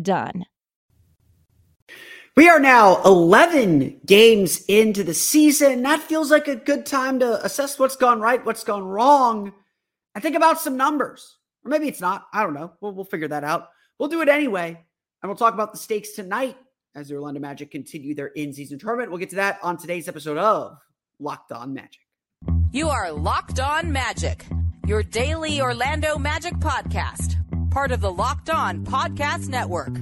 done. We are now 11 games into the season. That feels like a good time to assess what's gone right, what's gone wrong, and think about some numbers. Or maybe it's not. I don't know. We'll figure that out. We'll do it anyway, and we'll talk about the stakes tonight as the Orlando Magic continue their in-season tournament. We'll get to that on today's episode of Locked On Magic. You are Locked On Magic, your daily Orlando Magic podcast, part of the Locked On Podcast Network.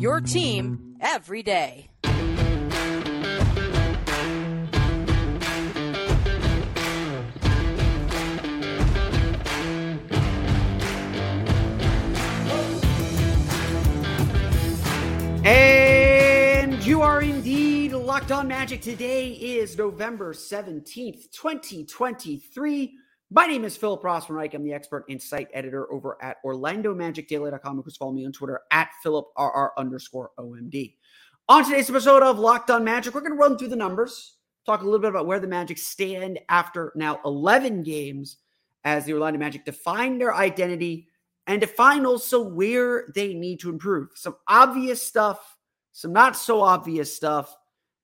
Your team every day. And you are indeed Locked On Magic. Today is November 17th, 2023. My name is Philip Rossman-Reich. I'm the expert insight editor over at orlandomagicdaily.com. You can follow me on Twitter at PhilipRR_OMD. On today's episode of Locked On Magic, we're going to run through the numbers, talk a little bit about where the Magic stand after now 11 games as the Orlando Magic define their identity and define also where they need to improve. Some obvious stuff, some not so obvious stuff,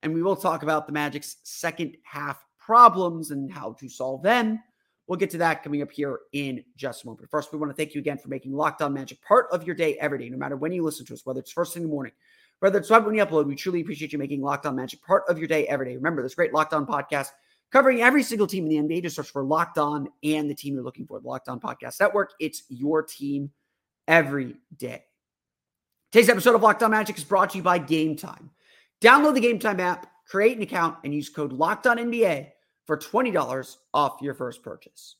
and we will talk about the Magic's second half problems and how to solve them. We'll get to that coming up here in just a moment. But first, we want to thank you again for making Locked On Magic part of your day every day, no matter when you listen to us, whether it's first thing in the morning, whether it's right when you upload. We truly appreciate you making Locked On Magic part of your day every day. Remember, this great Locked On podcast covering every single team in the NBA. Just search for Locked On and the team you're looking for, the Locked On Podcast Network. It's your team every day. Today's episode of Locked On Magic is brought to you by Game Time. Download the Game Time app, create an account, and use code LOCKEDONNBA for $20 off your first purchase.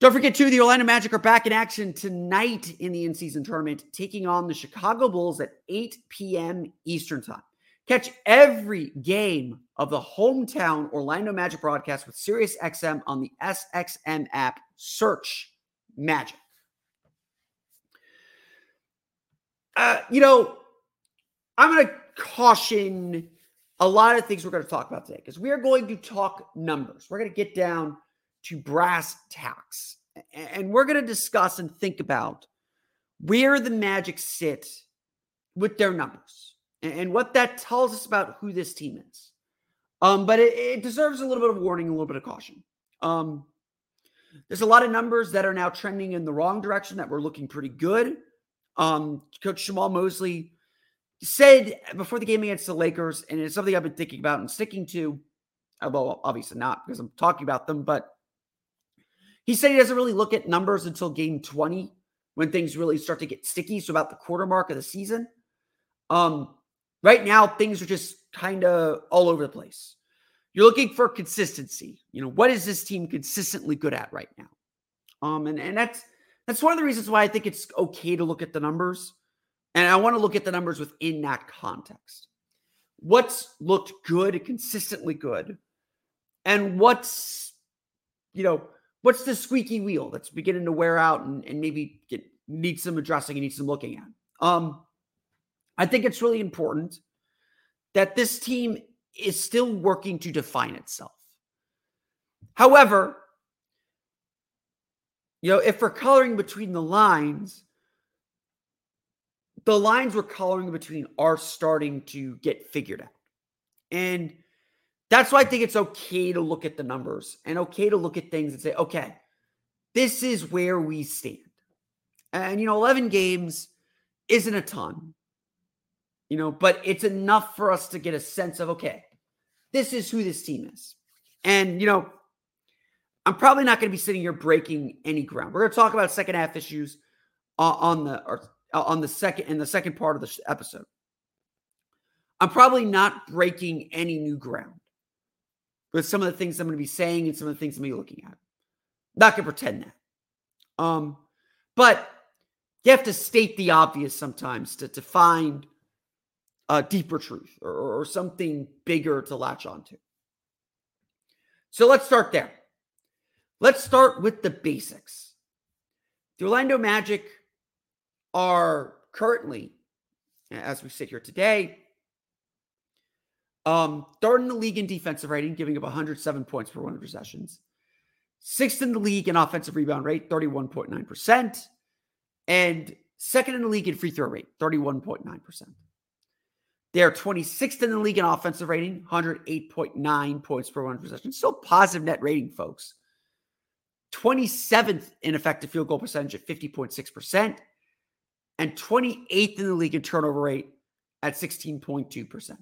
Don't forget, too, the Orlando Magic are back in action tonight in the in-season tournament, taking on the Chicago Bulls at 8 p.m. Eastern Time. Catch every game of the hometown Orlando Magic broadcast with SiriusXM on the SXM app. Search Magic. I'm going to caution a lot of things we're going to talk about today, because we are going to talk numbers. We're going to get down to brass tacks, and we're going to discuss and think about where the Magic sit with their numbers and what that tells us about who this team is. But it deserves a little bit of warning, a little bit of caution. There's a lot of numbers that are now trending in the wrong direction that were looking pretty good. Coach Jamal Mosley said before the game against the Lakers, and it's something I've been thinking about and sticking to, although obviously not because I'm talking about them, but he said he doesn't really look at numbers until game 20 when things really start to get sticky, so about the quarter mark of the season. Right now, things are just kind of all over the place. You're looking for consistency. What is this team consistently good at right now? And that's one of the reasons why I think it's okay to look at the numbers. And I want to look at the numbers within that context. What's looked good, consistently good, And what's the squeaky wheel that's beginning to wear out and maybe needs some addressing and needs some looking at? I think it's really important that this team is still working to define itself. However, if we're coloring between the lines we're coloring between are starting to get figured out. And that's why I think it's okay to look at the numbers and okay to look at things and say, okay, this is where we stand. And, 11 games isn't a ton, but it's enough for us to get a sense of, okay, this is who this team is. And, I'm probably not going to be sitting here breaking any ground. We're going to talk about second half issues on the second part of the episode. I'm probably not breaking any new ground with some of the things I'm going to be saying and some of the things I'm going to be looking at. I'm not going to pretend that. But you have to state the obvious sometimes to find a deeper truth or something bigger to latch onto. So let's start there. Let's start with the basics. The Orlando Magic are currently, as we sit here today, third in the league in defensive rating, giving up 107 points per 100 possessions. Sixth in the league in offensive rebound rate, 31.9%. And second in the league in free throw rate, 31.9%. They are 26th in the league in offensive rating, 108.9 points per 100 possessions. Still positive net rating, folks. 27th in effective field goal percentage at 50.6%, and 28th in the league in turnover rate at 16.2%.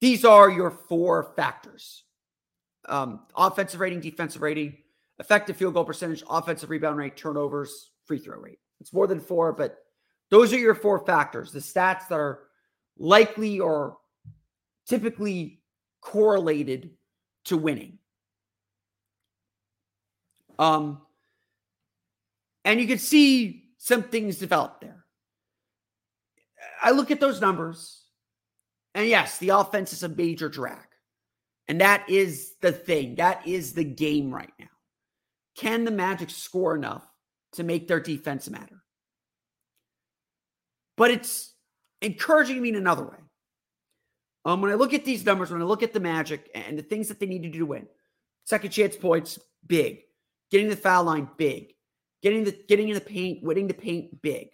These are your four factors. Offensive rating, defensive rating, effective field goal percentage, offensive rebound rate, turnovers, free throw rate. It's more than four, but those are your four factors, the stats that are likely or typically correlated to winning. And you can see some things develop there. I look at those numbers, and yes, the offense is a major drag. And that is the thing. That is the game right now. Can the Magic score enough to make their defense matter? But it's encouraging me in another way. When I look at these numbers, when I look at the Magic and the things that they need to do to win, second chance points, big. Getting the foul line, big. Getting in the paint, winning the paint, big.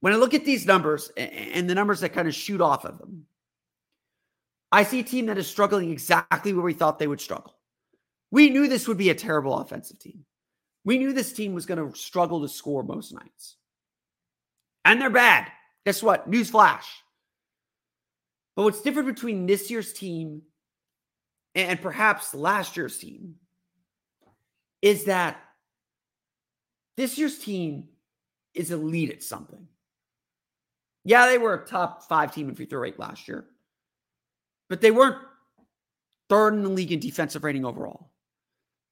When I look at these numbers and the numbers that kind of shoot off of them, I see a team that is struggling exactly where we thought they would struggle. We knew this would be a terrible offensive team. We knew this team was going to struggle to score most nights. And they're bad. Guess what? Newsflash. But what's different between this year's team and perhaps last year's team is that this year's team is elite at something. Yeah, they were a top five team in free throw rate last year, but they weren't third in the league in defensive rating overall.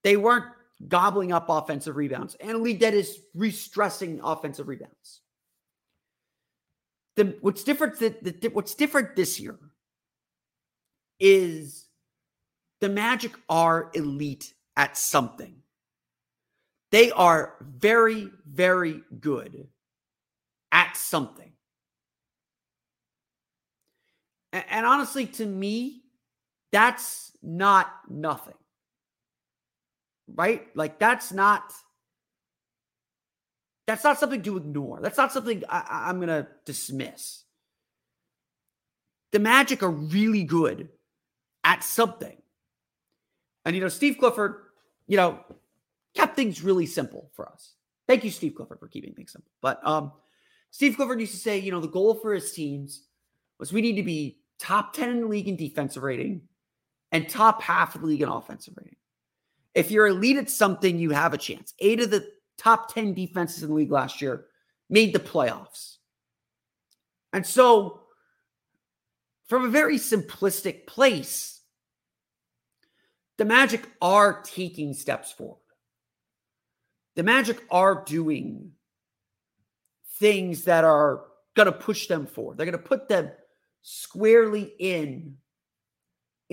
They weren't gobbling up offensive rebounds, and a league that is re-stressing offensive rebounds. What's different this year is the Magic are elite at something. They are very, very good at something. And honestly, to me, that's not nothing. Right? Like that's not something to ignore. That's not something I'm going to dismiss. The Magic are really good at something. And, Steve Clifford, kept things really simple for us. Thank you, Steve Clifford, for keeping things simple. But Steve Clifford used to say, the goal for his teams was we need to be top 10 in the league in defensive rating and top half of the league in offensive rating. If you're elite at something, you have a chance. 8 of the top 10 defenses in the league last year made the playoffs. And so from a very simplistic place, the Magic are taking steps forward. The Magic are doing things that are going to push them forward. They're going to put them squarely in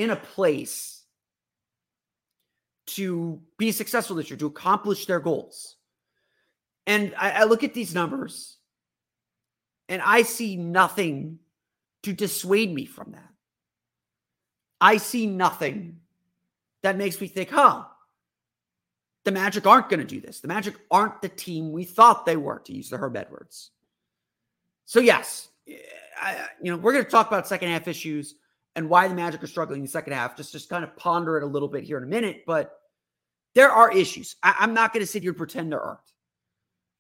a place to be successful this year, to accomplish their goals. And I look at these numbers and I see nothing to dissuade me from that. I see nothing that makes me think, the Magic aren't going to do this. The Magic aren't the team we thought they were, to use the Herb Edwards. So yes, we're going to talk about second half issues and why the Magic are struggling in the second half. Just kind of ponder it a little bit here in a minute, but there are issues. I'm not going to sit here and pretend there aren't.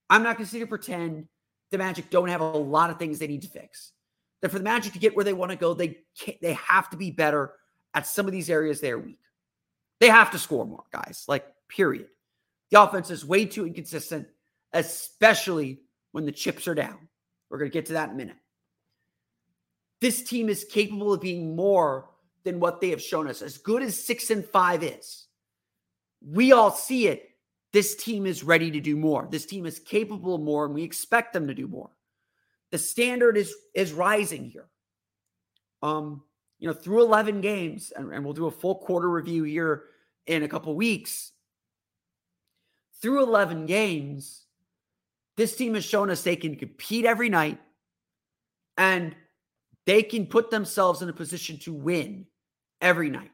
I'm not going to sit here and pretend the Magic don't have a lot of things they need to fix. That for the Magic to get where they want to go, they have to be better at some of these areas they are weak. They have to score more, guys, period. The offense is way too inconsistent, especially when the chips are down. We're going to get to that in a minute. This team is capable of being more than what they have shown us. As good as 6-5 is, we all see it. This team is ready to do more. This team is capable of more, and we expect them to do more. The standard is rising here. Through 11 games, and we'll do a full quarter review here in a couple weeks. Through 11 games, this team has shown us they can compete every night, and they can put themselves in a position to win every night.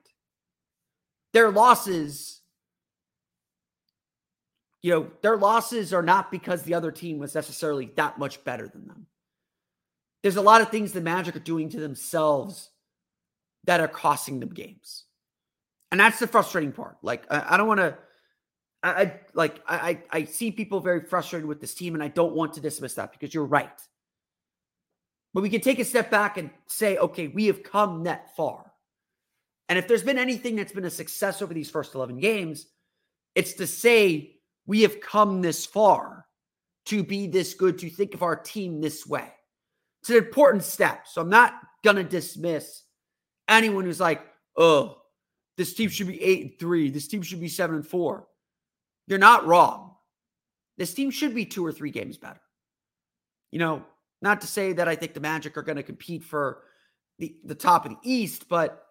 Their losses are not because the other team was necessarily that much better than them. There's a lot of things the Magic are doing to themselves that are costing them games. And that's the frustrating part. I see people very frustrated with this team, and I don't want to dismiss that because you're right. But we can take a step back and say, okay, we have come that far. And if there's been anything that's been a success over these first 11 games, it's to say we have come this far to be this good, to think of our team this way. It's an important step. So I'm not going to dismiss anyone who's like, oh, this team should be 8-3. This team should be 7-4. You're not wrong. This team should be 2 or 3 games better. Not to say that I think the Magic are going to compete for the top of the East, but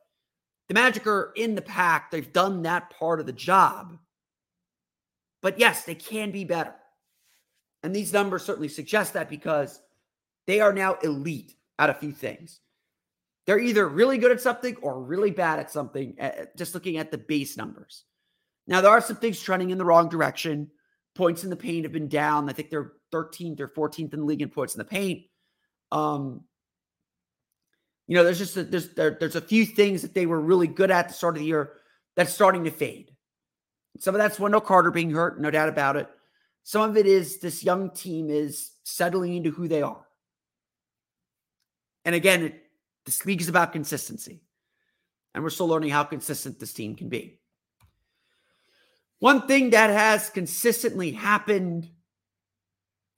the Magic are in the pack. They've done that part of the job. But yes, they can be better. And these numbers certainly suggest that because they are now elite at a few things. They're either really good at something or really bad at something, just looking at the base numbers. Now, there are some things trending in the wrong direction. Points in the paint have been down. I think they're 13th or 14th in the league in points in the paint. There's a few things that they were really good at the start of the year that's starting to fade. Some of that's Wendell Carter being hurt, no doubt about it. Some of it is this young team is settling into who they are. And again, this league is about consistency. And we're still learning how consistent this team can be. One thing that has consistently happened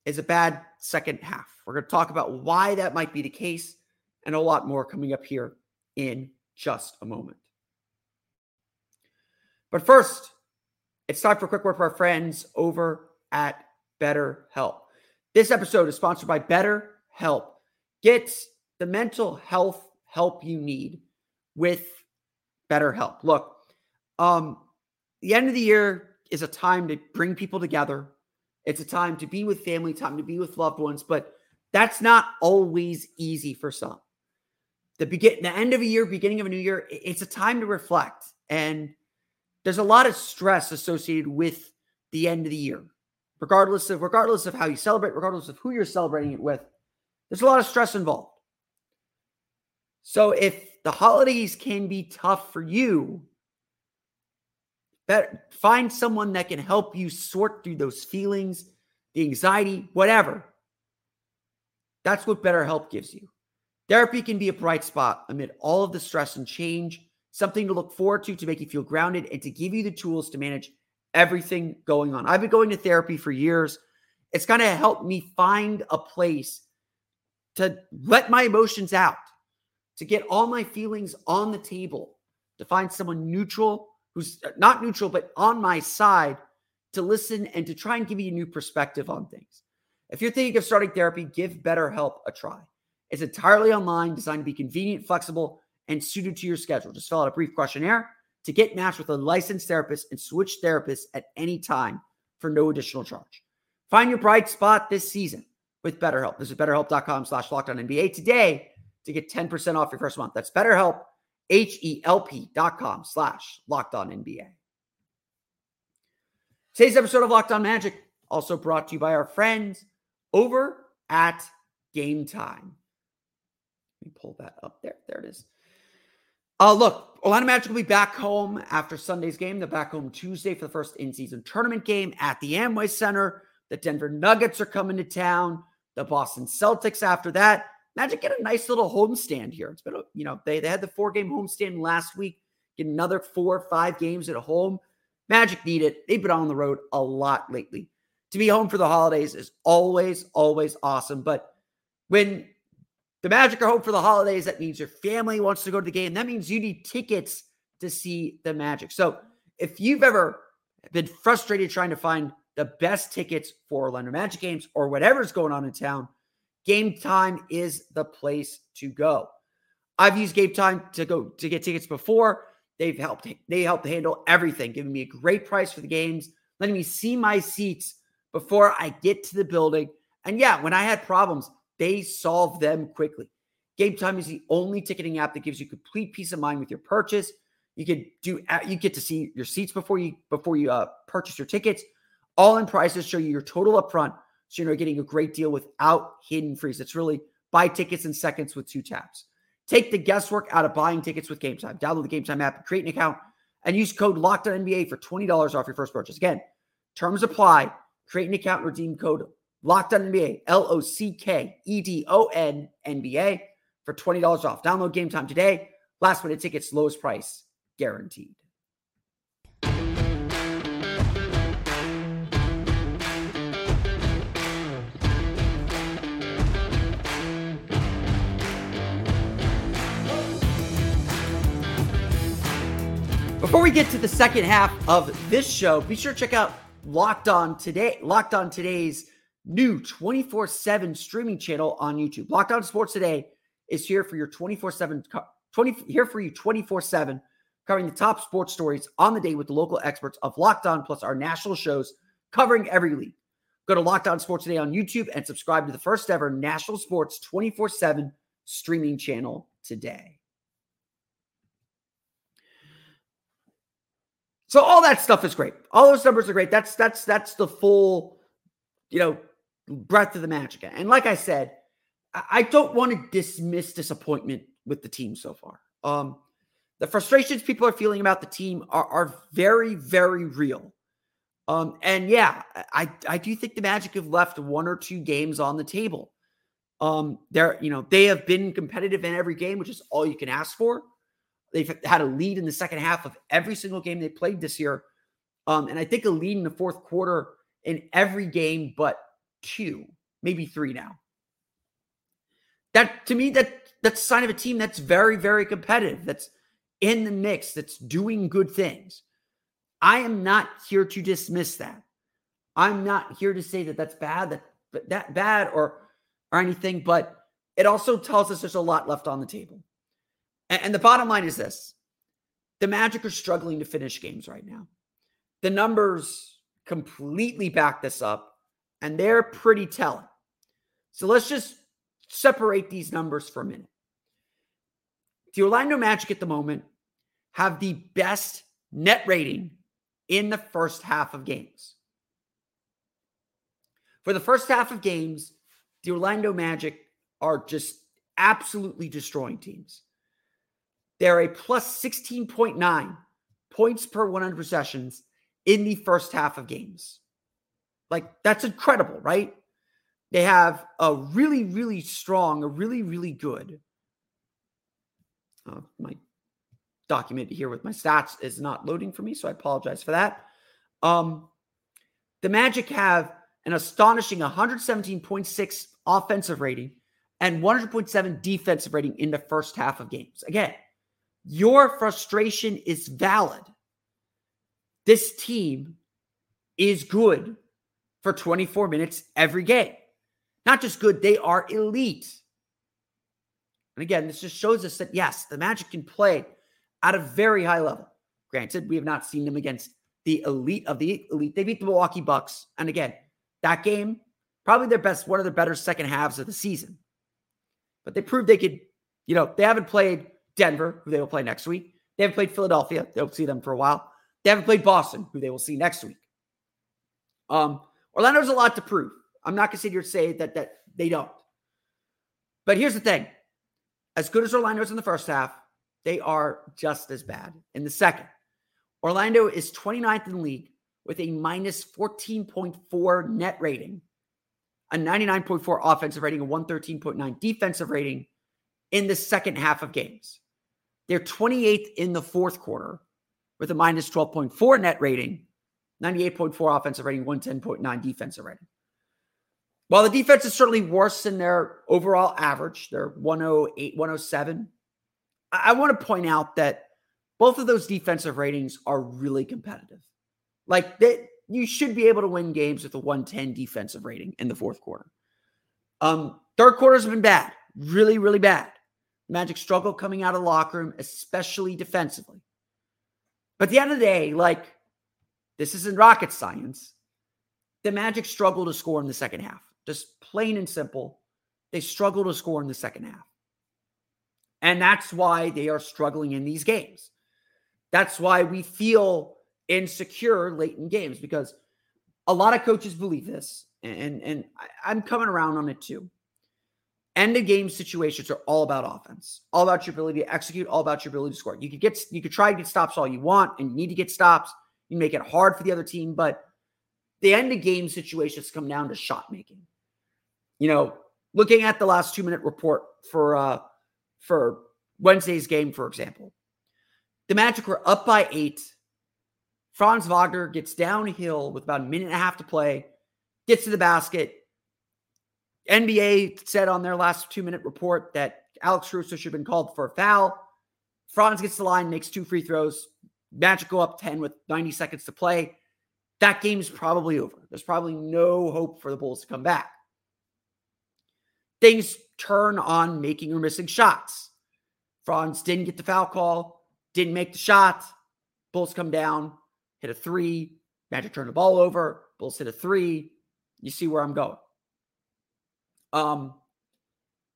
is a bad second half. We're going to talk about why that might be the case and a lot more coming up here in just a moment. But first, it's time for a quick word for our friends over at BetterHelp. This episode is sponsored by BetterHelp. Get the mental health help you need with BetterHelp. Look, the end of the year is a time to bring people together. It's a time to be with family, time to be with loved ones, but that's not always easy for some. The end of a year, beginning of a new year, it's a time to reflect. And there's a lot of stress associated with the end of the year. Regardless of how you celebrate, regardless of who you're celebrating it with, there's a lot of stress involved. So if the holidays can be tough for you, find someone that can help you sort through those feelings, the anxiety, whatever. That's what BetterHelp gives you. Therapy can be a bright spot amid all of the stress and change, something to look forward to make you feel grounded and to give you the tools to manage everything going on. I've been going to therapy for years. It's kind of helped me find a place to let my emotions out, to get all my feelings on the table, to find someone neutral, who's not neutral, but on my side, to listen and to try and give you a new perspective on things. If you're thinking of starting therapy, give BetterHelp a try. It's entirely online, designed to be convenient, flexible, and suited to your schedule. Just fill out a brief questionnaire to get matched with a licensed therapist and switch therapists at any time for no additional charge. Find your bright spot this season with BetterHelp. Visit BetterHelp.com/LockedOnNBA today to get 10% off your first month. That's BetterHelp, HELP.com/LockedOnNBA. Today's episode of Locked On Magic also brought to you by our friends over at Game Time. Let me pull that up there. There it is. Look, Orlando Magic will be back home after Sunday's game. They're back home Tuesday for the first in-season tournament game at the Amway Center. The Denver Nuggets are coming to town. The Boston Celtics after that. Magic get a nice little homestand here. It's been, they had the 4-game homestand last week. Get another 4 or 5 games at home. Magic need it. They've been on the road a lot lately. To be home for the holidays is always, always awesome. But when the Magic are home for the holidays, that means your family wants to go to the game. That means you need tickets to see the Magic. So if you've ever been frustrated trying to find the best tickets for Orlando Magic games or whatever's going on in town, Game Time is the place to go. I've used Game Time to get tickets before. They helped handle everything, giving me a great price for the games, letting me see my seats before I get to the building. And yeah, when I had problems, they solve them quickly. Game Time is the only ticketing app that gives you complete peace of mind with your purchase. You get to see your seats before you purchase your tickets. All-in prices show you your total upfront, so you're getting a great deal without hidden fees. It's really buy tickets in seconds with 2 taps. Take the guesswork out of buying tickets with Game Time. Download the Game Time app, create an account, and use code LOCKEDONNBA for $20 off your first purchase. Again, terms apply. Create an account and redeem code LOCKEDONNBA, LOCKEDONNBA, for $20 off. Download Game Time today. Last minute tickets, lowest price, guaranteed. Before we get to the second half of this show, be sure to check out Locked On Today, Locked On Today's new 24/7 streaming channel on YouTube. Locked On Sports Today is here for you 24/7, covering the top sports stories on the day with the local experts of Locked On, plus our national shows covering every league. Go to Locked On Sports Today on YouTube and subscribe to the first ever national sports 24/7 streaming channel today. So all that stuff is great. All those numbers are great. That's the full, breadth of the Magic. And like I said, I don't want to dismiss disappointment with the team so far. The frustrations people are feeling about the team are very, very real. And yeah, I do think the Magic have left 1 or 2 games on the table. They have been competitive in every game, which is all you can ask for. They've had a lead in the second half of every single game they played this year. And I think a lead in the fourth quarter in every game but 2, maybe 3 now. That, to me, that's a sign of a team that's very, very competitive, that's in the mix, that's doing good things. I am not here to dismiss that. I'm not here to say that that's bad, that bad or anything, but it also tells us there's a lot left on the table. And the bottom line is this: the Magic are struggling to finish games right now. The numbers completely back this up, and they're pretty telling. So let's just separate these numbers for a minute. The Orlando Magic at the moment have the best net rating in the first half of games. For the first half of games, the Orlando Magic are just absolutely destroying teams. They're a plus 16.9 points per 100 possessions in the first half of games. Like, that's incredible, right? They have a really, really strong, a really, really good. My document here with my stats is not loading for me, so I apologize for that. The Magic have an astonishing 117.6 offensive rating and 100.7 defensive rating in the first half of games. Again, your frustration is valid. This team is good for 24 minutes every game. Not just good, they are elite. And again, this just shows us that, yes, the Magic can play at a very high level. Granted, we have not seen them against the elite of the elite. They beat the Milwaukee Bucks. And again, that game, probably their best, one of their better second halves of the season. But they proved they could, you know, they haven't played Denver, who they will play next week. They haven't played Philadelphia. They'll see them for a while. They haven't played Boston, who they will see next week. Orlando's a lot to prove. I'm not going to sit here and say that they don't. But here's the thing. As good as Orlando is in the first half, they are just as bad in the second. Orlando is 29th in the league with a minus 14.4 net rating, a 99.4 offensive rating, a 113.9 defensive rating in the second half of games. They're 28th in the fourth quarter with a minus 12.4 net rating, 98.4 offensive rating, 110.9 defensive rating. While the defense is certainly worse than their overall average, they're 108, 107, I want to point out that both of those defensive ratings are really competitive. Like, that, you should be able to win games with a 110 defensive rating in the fourth quarter. Third quarter has been bad, really, really bad. Magic struggle coming out of the locker room, especially defensively. But at the end of the day, like, this isn't rocket science. The Magic struggle to score in the second half. Just plain and simple, they struggle to score in the second half. And that's why they are struggling in these games. That's why we feel insecure late in games, because a lot of coaches believe this, and I'm coming around on it too. End-of-game situations are all about offense, all about your ability to execute, all about your ability to score. You could try to get stops all you want, and you need to get stops. You make it hard for the other team, but the end-of-game situations come down to shot-making. You know, looking at the last two-minute report for Wednesday's game, for example, the Magic were up by 8. Franz Wagner gets downhill with about a minute and a half to play, gets to the basket. NBA said on their last two-minute report that Alex Russo should have been called for a foul. Franz gets the line, makes 2 free throws. Magic go up 10 with 90 seconds to play. That game's probably over. There's probably no hope for the Bulls to come back. Things turn on making or missing shots. Franz didn't get the foul call, didn't make the shot. Bulls come down, hit a 3. Magic turned the ball over. Bulls hit a 3. You see where I'm going.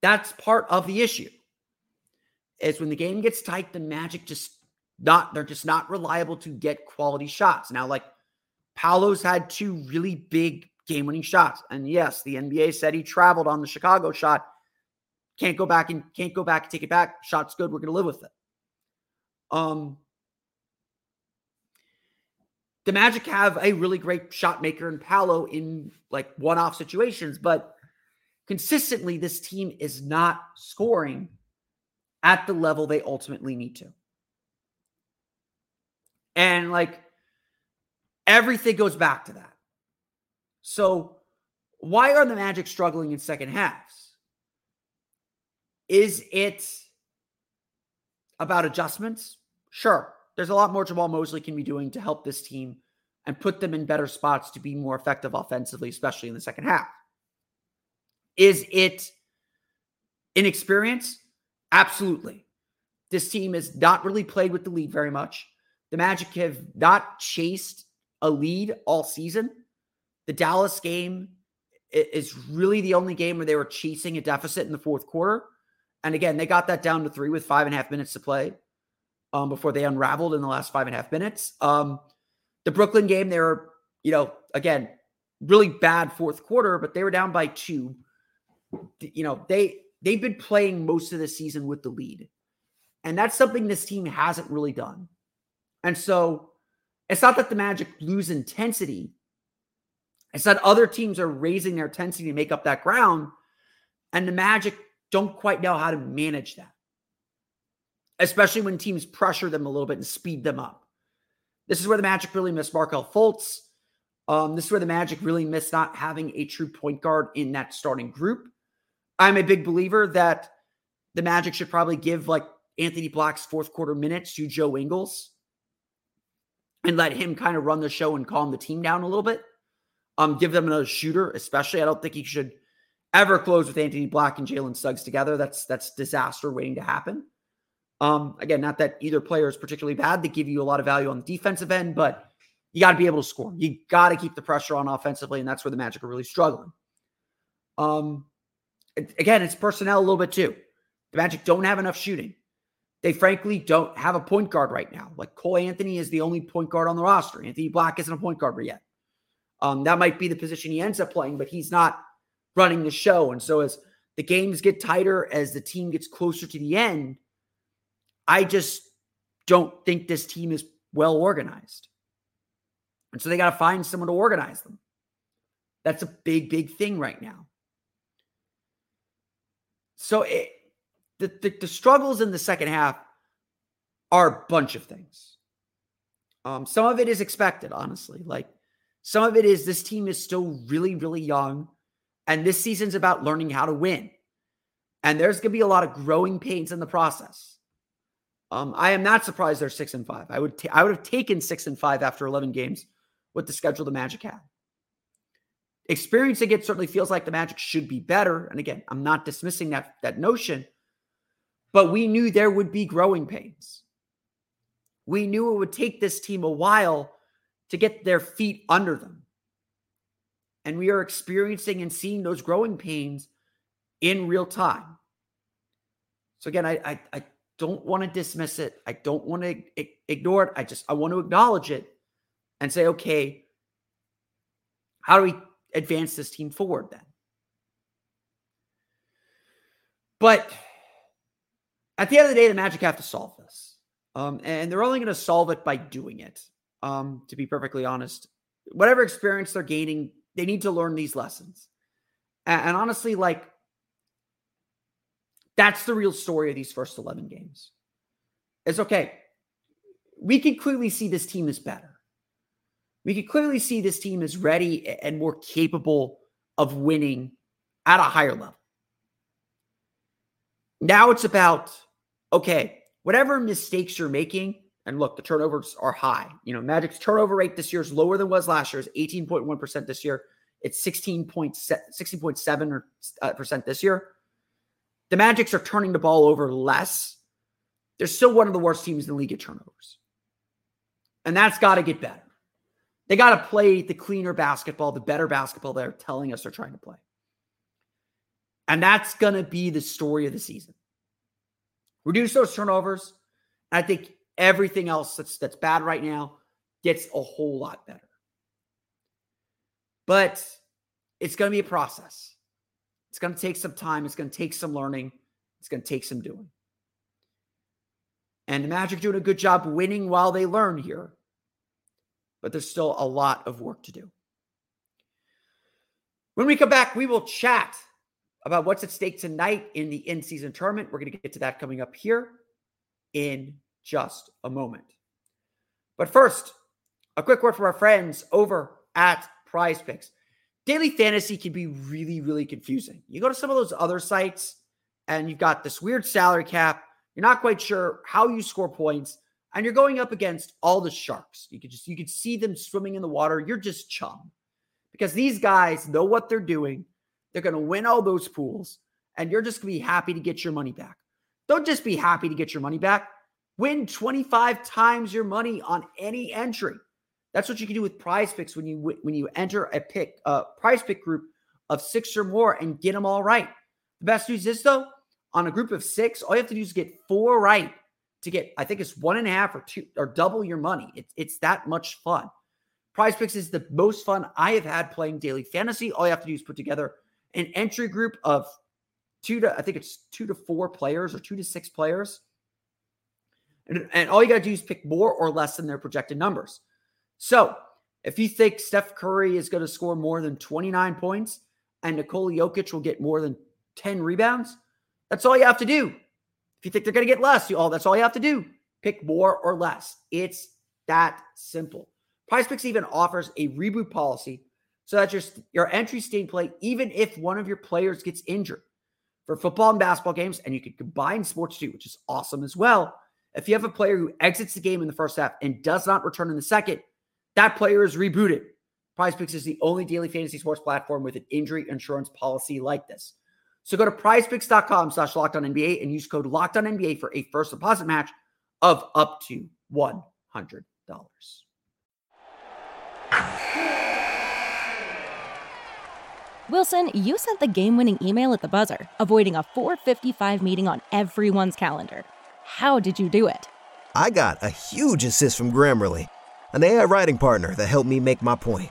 That's part of the issue. Is when the game gets tight, the Magic they're just not reliable to get quality shots. Now, like, Paolo's had 2 really big game-winning shots. And yes, the NBA said he traveled on the Chicago shot. Can't go back and take it back. Shot's good. We're going to live with it. The Magic have a really great shot maker in Paolo in like one-off situations, but consistently, this team is not scoring at the level they ultimately need to. And like, everything goes back to that. So why are the Magic struggling in second halves? Is it about adjustments? Sure. There's a lot more Jamal Mosley can be doing to help this team and put them in better spots to be more effective offensively, especially in the second half. Is it inexperience? Absolutely. This team has not really played with the lead very much. The Magic have not chased a lead all season. The Dallas game is really the only game where they were chasing a deficit in the fourth quarter. And again, they got that down to 3 with 5.5 minutes to play before they unraveled in the last 5.5 minutes. The Brooklyn game, they were, you know, again, really bad fourth quarter, but they were down by 2. You know, they've been playing most of the season with the lead. And that's something this team hasn't really done. And so it's not that the Magic lose intensity. It's that other teams are raising their intensity to make up that ground. And the Magic don't quite know how to manage that. Especially when teams pressure them a little bit and speed them up. This is where the Magic really missed Markel Fultz. This is where the Magic really missed not having a true point guard in that starting group. I'm a big believer that the Magic should probably give like Anthony Black's fourth quarter minutes to Joe Ingles and let him kind of run the show and calm the team down a little bit. Give them another shooter, especially. I don't think he should ever close with Anthony Black and Jalen Suggs together. That's disaster waiting to happen. Again, not that either player is particularly bad. They give you a lot of value on the defensive end, but you got to be able to score. You got to keep the pressure on offensively, and that's where the Magic are really struggling. Again, it's personnel a little bit too. The Magic don't have enough shooting. They frankly don't have a point guard right now. Like Cole Anthony is the only point guard on the roster. Anthony Black isn't a point guard yet. That might be the position he ends up playing, but he's not running the show. And so as the games get tighter, as the team gets closer to the end, I just don't think this team is well organized. And so they got to find someone to organize them. That's a big, big thing right now. So the struggles in the second half are a bunch of things. Some of it is expected, honestly. Like some of it is this team is still really, really young. And this season's about learning how to win. And there's going to be a lot of growing pains in the process. I am not surprised they're 6-5. I would have taken 6-5 after 11 games with the schedule the Magic had. Experiencing it certainly feels like the Magic should be better. And again, I'm not dismissing that notion, but we knew there would be growing pains. We knew it would take this team a while to get their feet under them. And we are experiencing and seeing those growing pains in real time. So again, I don't want to dismiss it. I don't want to ignore it. I want to acknowledge it and say, okay, how do we advance this team forward then? But at the end of the day, the Magic have to solve this. And they're only going to solve it by doing it, to be perfectly honest. Whatever experience they're gaining, they need to learn these lessons. And honestly, like, that's the real story of these first 11 games. It's okay. We can clearly see this team is better. We can clearly see this team is ready and more capable of winning at a higher level. Now it's about, okay, whatever mistakes you're making, and look, the turnovers are high. You know, Magic's turnover rate this year is lower than it was last year. It's 18.1% this year. It's 16.7% this year. The Magics are turning the ball over less. They're still one of the worst teams in the league at turnovers. And that's got to get better. They got to play the cleaner basketball, the better basketball they're telling us they're trying to play. And that's going to be the story of the season. Reduce those turnovers. I think everything else that's bad right now gets a whole lot better. But it's going to be a process. It's going to take some time. It's going to take some learning. It's going to take some doing. And the Magic doing a good job winning while they learn here. But there's still a lot of work to do. When we come back, we will chat about what's at stake tonight in the in-season tournament. We're going to get to that coming up here in just a moment. But first, a quick word from our friends over at PrizePicks. Daily fantasy can be really, really confusing. You go to some of those other sites and you've got this weird salary cap. You're not quite sure how you score points and you're going up against all the sharks. You can see them swimming in the water. You're just chum because these guys know what they're doing. They're going to win all those pools and you're just going to be happy to get your money back. Don't just be happy to get your money back. Win 25 times your money on any entry. That's what you can do with PrizePicks when you enter a pick PrizePick group of 6 or more and get them all right. The best news is though, on a group of 6, all you have to do is get 4 right to get, I think it's 1.5 or 2 or double your money. It's that much fun. PrizePicks is the most fun I have had playing daily fantasy. All you have to do is put together an entry group of 2 to 4 players or 2 to 6 players, and all you got to do is pick more or less than their projected numbers. So if you think Steph Curry is going to score more than 29 points and Nikola Jokic will get more than 10 rebounds, that's all you have to do. If you think they're going to get less, that's all you have to do. Pick more or less. It's that simple. PrizePicks even offers a reboot policy so that your entries stay in play even if one of your players gets injured. For football and basketball games, and you can combine sports too, which is awesome as well. If you have a player who exits the game in the first half and does not return in the second, that player is rebooted. PrizePicks is the only daily fantasy sports platform with an injury insurance policy like this. So go to prizepicks.com/LockedOnNBA and use code LockedOnNBA for a first deposit match of up to $100. Wilson, you sent the game-winning email at the buzzer, avoiding a 4:55 meeting on everyone's calendar. How did you do it? I got a huge assist from Grammarly, an AI writing partner that helped me make my point.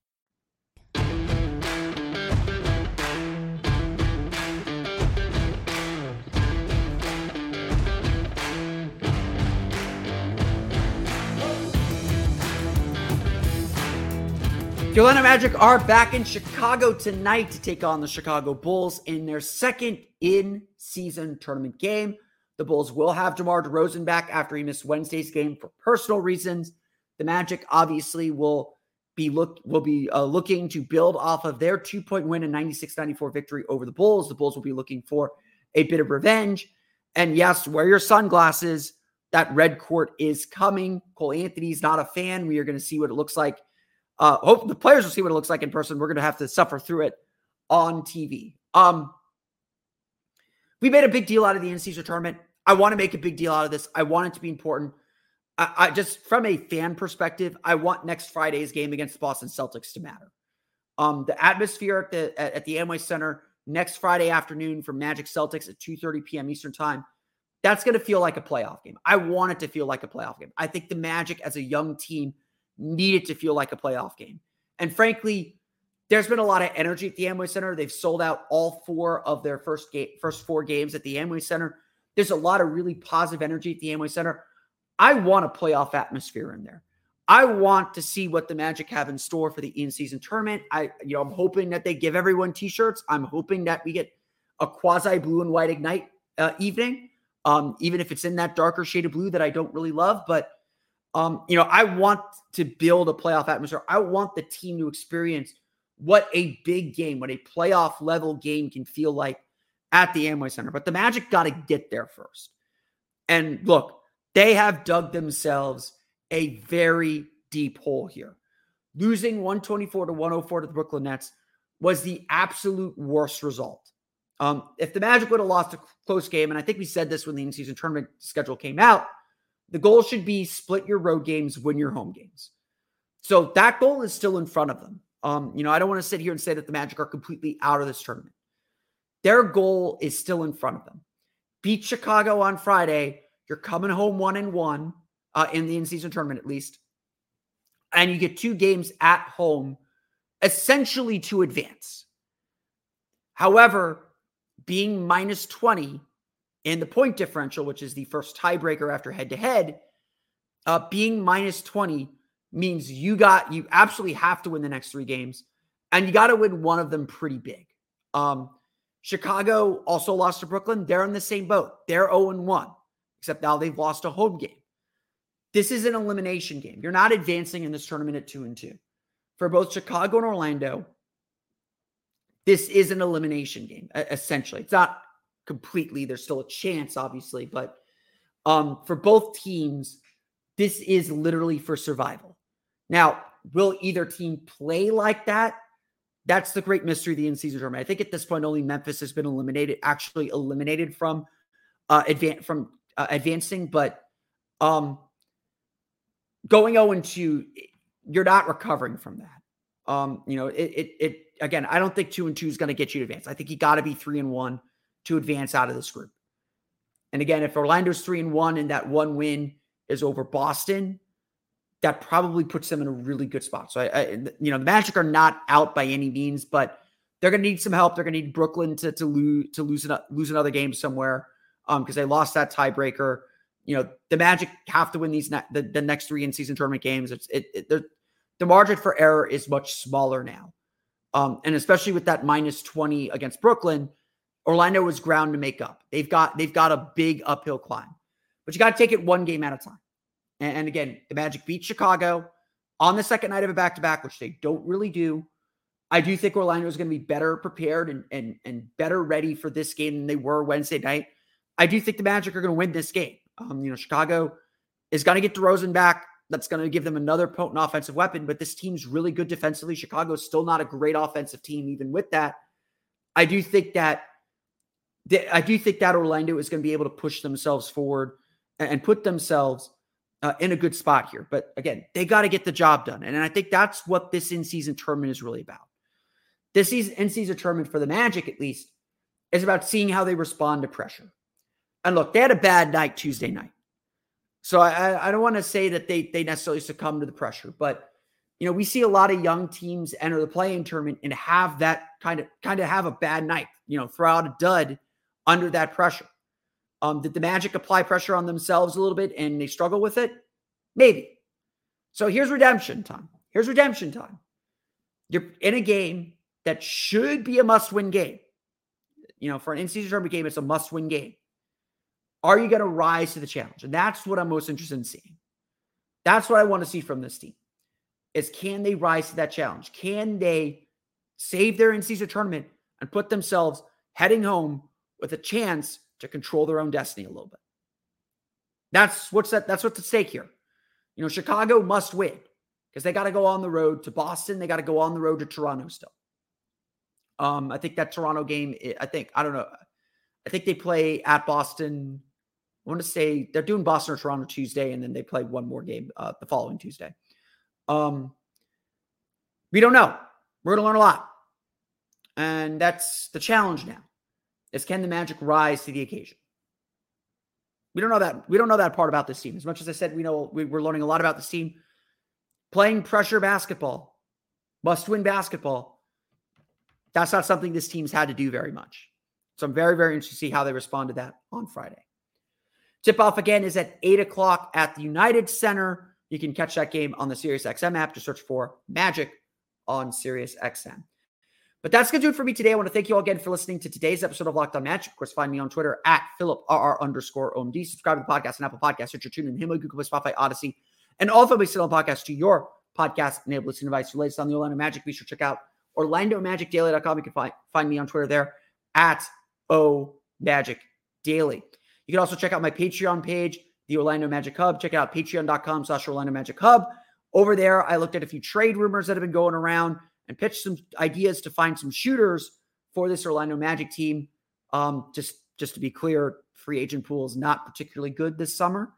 The Orlando Magic are back in Chicago tonight to take on the Chicago Bulls in their second in-season tournament game. The Bulls will have DeMar DeRozan back after he missed Wednesday's game for personal reasons. The Magic obviously will be looking to build off of their two-point win and 96-94 victory over the Bulls. The Bulls will be looking for a bit of revenge. And yes, wear your sunglasses. That red court is coming. Cole Anthony's not a fan. We are going to see what it looks like. Hope the players will see what it looks like in person. We're going to have to suffer through it on TV. We made a big deal out of the in-season tournament. I want to make a big deal out of this. I want it to be important. I just, from a fan perspective, I want next Friday's game against the Boston Celtics to matter. The atmosphere at the Amway Center next Friday afternoon for Magic Celtics at 2:30 p.m. Eastern time, that's going to feel like a playoff game. I want it to feel like a playoff game. I think the Magic as a young team needed to feel like a playoff game. And frankly, there's been a lot of energy at the Amway Center. They've sold out all four of their first four games at the Amway Center. There's a lot of really positive energy at the Amway Center. I want a playoff atmosphere in there. I want to see what the Magic have in store for the in-season tournament. I'm hoping that they give everyone T-shirts. I'm hoping that we get a quasi blue and white Ignite evening, even if it's in that darker shade of blue that I don't really love, but I want to build a playoff atmosphere. I want the team to experience what a big game, what a playoff level game can feel like at the Amway Center. But the Magic got to get there first. And look, they have dug themselves a very deep hole here. Losing 124-104 to the Brooklyn Nets was the absolute worst result. If the Magic would have lost a close game, and I think we said this when the in-season tournament schedule came out, the goal should be split your road games, win your home games. So that goal is still in front of them. I don't want to sit here and say that the Magic are completely out of this tournament. Their goal is still in front of them. Beat Chicago on Friday. You're coming home 1-1 in the in-season tournament, at least. And you get two games at home, essentially to advance. However, being minus 20 and the point differential, which is the first tiebreaker after head-to-head, being minus 20 means you absolutely have to win the next three games, and you got to win one of them pretty big. Chicago also lost to Brooklyn. They're in the same boat. They're 0-1, except now they've lost a home game. This is an elimination game. You're not advancing in this tournament at 2-2. For both Chicago and Orlando, this is an elimination game, essentially. It's not completely. There's still a chance, obviously, but for both teams, this is literally for survival. Now, will either team play like that? That's the great mystery of the in-season tournament. I think at this point, only Memphis has been eliminated from advancing. But going 0-2, you're not recovering from that. Again, I don't think 2-2 is going to get you to advance. I think you got to be 3-1. To advance out of this group. And again, if Orlando's 3-1 and that one win is over Boston, that probably puts them in a really good spot. So, the Magic are not out by any means, but they're going to need some help. They're going to need Brooklyn to lose another game somewhere. because they lost that tiebreaker. You know, the Magic have to win these the next three in-season tournament games. The margin for error is much smaller now. And especially with that minus 20 against Brooklyn, Orlando was ground to make up. They've got a big uphill climb, but you got to take it one game at a time. And again, the Magic beat Chicago on the second night of a back-to-back, which they don't really do. I do think Orlando is going to be better prepared and better ready for this game than they were Wednesday night. I do think the Magic are going to win this game. Chicago is going to get DeRozan back. That's going to give them another potent offensive weapon, but this team's really good defensively. Chicago's still not a great offensive team, even with that. I do think that Orlando is going to be able to push themselves forward and put themselves in a good spot here. But again, they got to get the job done. And I think that's what this in-season tournament is really about. This in-season tournament for the Magic, at least, is about seeing how they respond to pressure. And look, they had a bad night Tuesday night. So I don't want to say that they necessarily succumb to the pressure, but we see a lot of young teams enter the play-in tournament and have that kind of have a bad night, throw out a dud under that pressure. Did the Magic apply pressure on themselves a little bit and they struggle with it? Maybe. So here's redemption time. You're in a game that should be a must-win game. For an in-season tournament game, it's a must-win game. Are you going to rise to the challenge? And that's what I'm most interested in seeing. That's what I want to see from this team is, can they rise to that challenge? Can they save their in-season tournament and put themselves heading home with a chance to control their own destiny a little bit? That's what's at stake here. Chicago must win because they got to go on the road to Boston. They got to go on the road to Toronto still. I think that Toronto game, I think they play at Boston. I want to say they're doing Boston or Toronto Tuesday, and then they play one more game the following Tuesday. We don't know. We're going to learn a lot. And that's the challenge now is, can the Magic rise to the occasion? We don't know that. We don't know that part about this team. As much as I said, we're learning a lot about this team. Playing pressure basketball, must-win basketball, that's not something this team's had to do very much. So I'm very, very interested to see how they respond to that on Friday. Tip-off again is at 8 o'clock at the United Center. You can catch that game on the SiriusXM app. Just search for Magic on SiriusXM. But that's going to do it for me today. I want to thank you all again for listening to today's episode of Locked On Magic. Of course, find me on Twitter at PhilipRR_OMD. Subscribe to the podcast on Apple Podcasts. Search your tune in Himalaya, Google Play, Spotify, Odyssey, and all the ways to listen on podcasts to your podcast-enabled listening device. Related on the Orlando Magic, be sure to check out orlandomagicdaily.com. You can find me on Twitter there at Magic Daily. You can also check out my Patreon page, the Orlando Magic Hub. Check it out, patreon.com/Orlando Magic Hub. Over there, I looked at a few trade rumors that have been going around and pitched some ideas to find some shooters for this Orlando Magic team. Just to be clear, free agent pool is not particularly good this summer.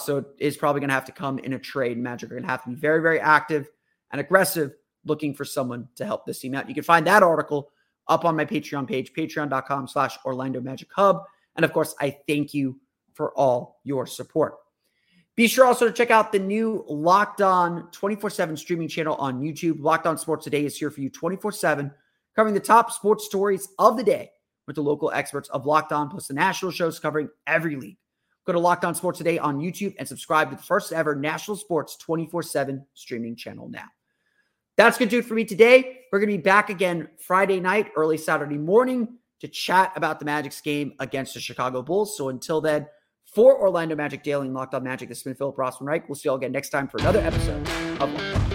So it is probably going to have to come in a trade. Magic are going to have to be very, very active and aggressive looking for someone to help this team out. You can find that article up on my Patreon page, patreon.com/Orlando Magic Hub. And of course, I thank you for all your support. Be sure also to check out the new Locked On 24/7 streaming channel on YouTube. Locked On Sports Today is here for you 24/7, covering the top sports stories of the day with the local experts of Locked On, plus the national shows covering every league. Go to Locked On Sports Today on YouTube and subscribe to the first ever national sports 24/7 streaming channel now. That's going to do it for me today. We're going to be back again Friday night, early Saturday morning to chat about the Magic's game against the Chicago Bulls. So until then, for Orlando Magic Daily and Locked On Magic, this has been Philip Rossman-Reich. We'll see you all again next time for another episode of Locked On.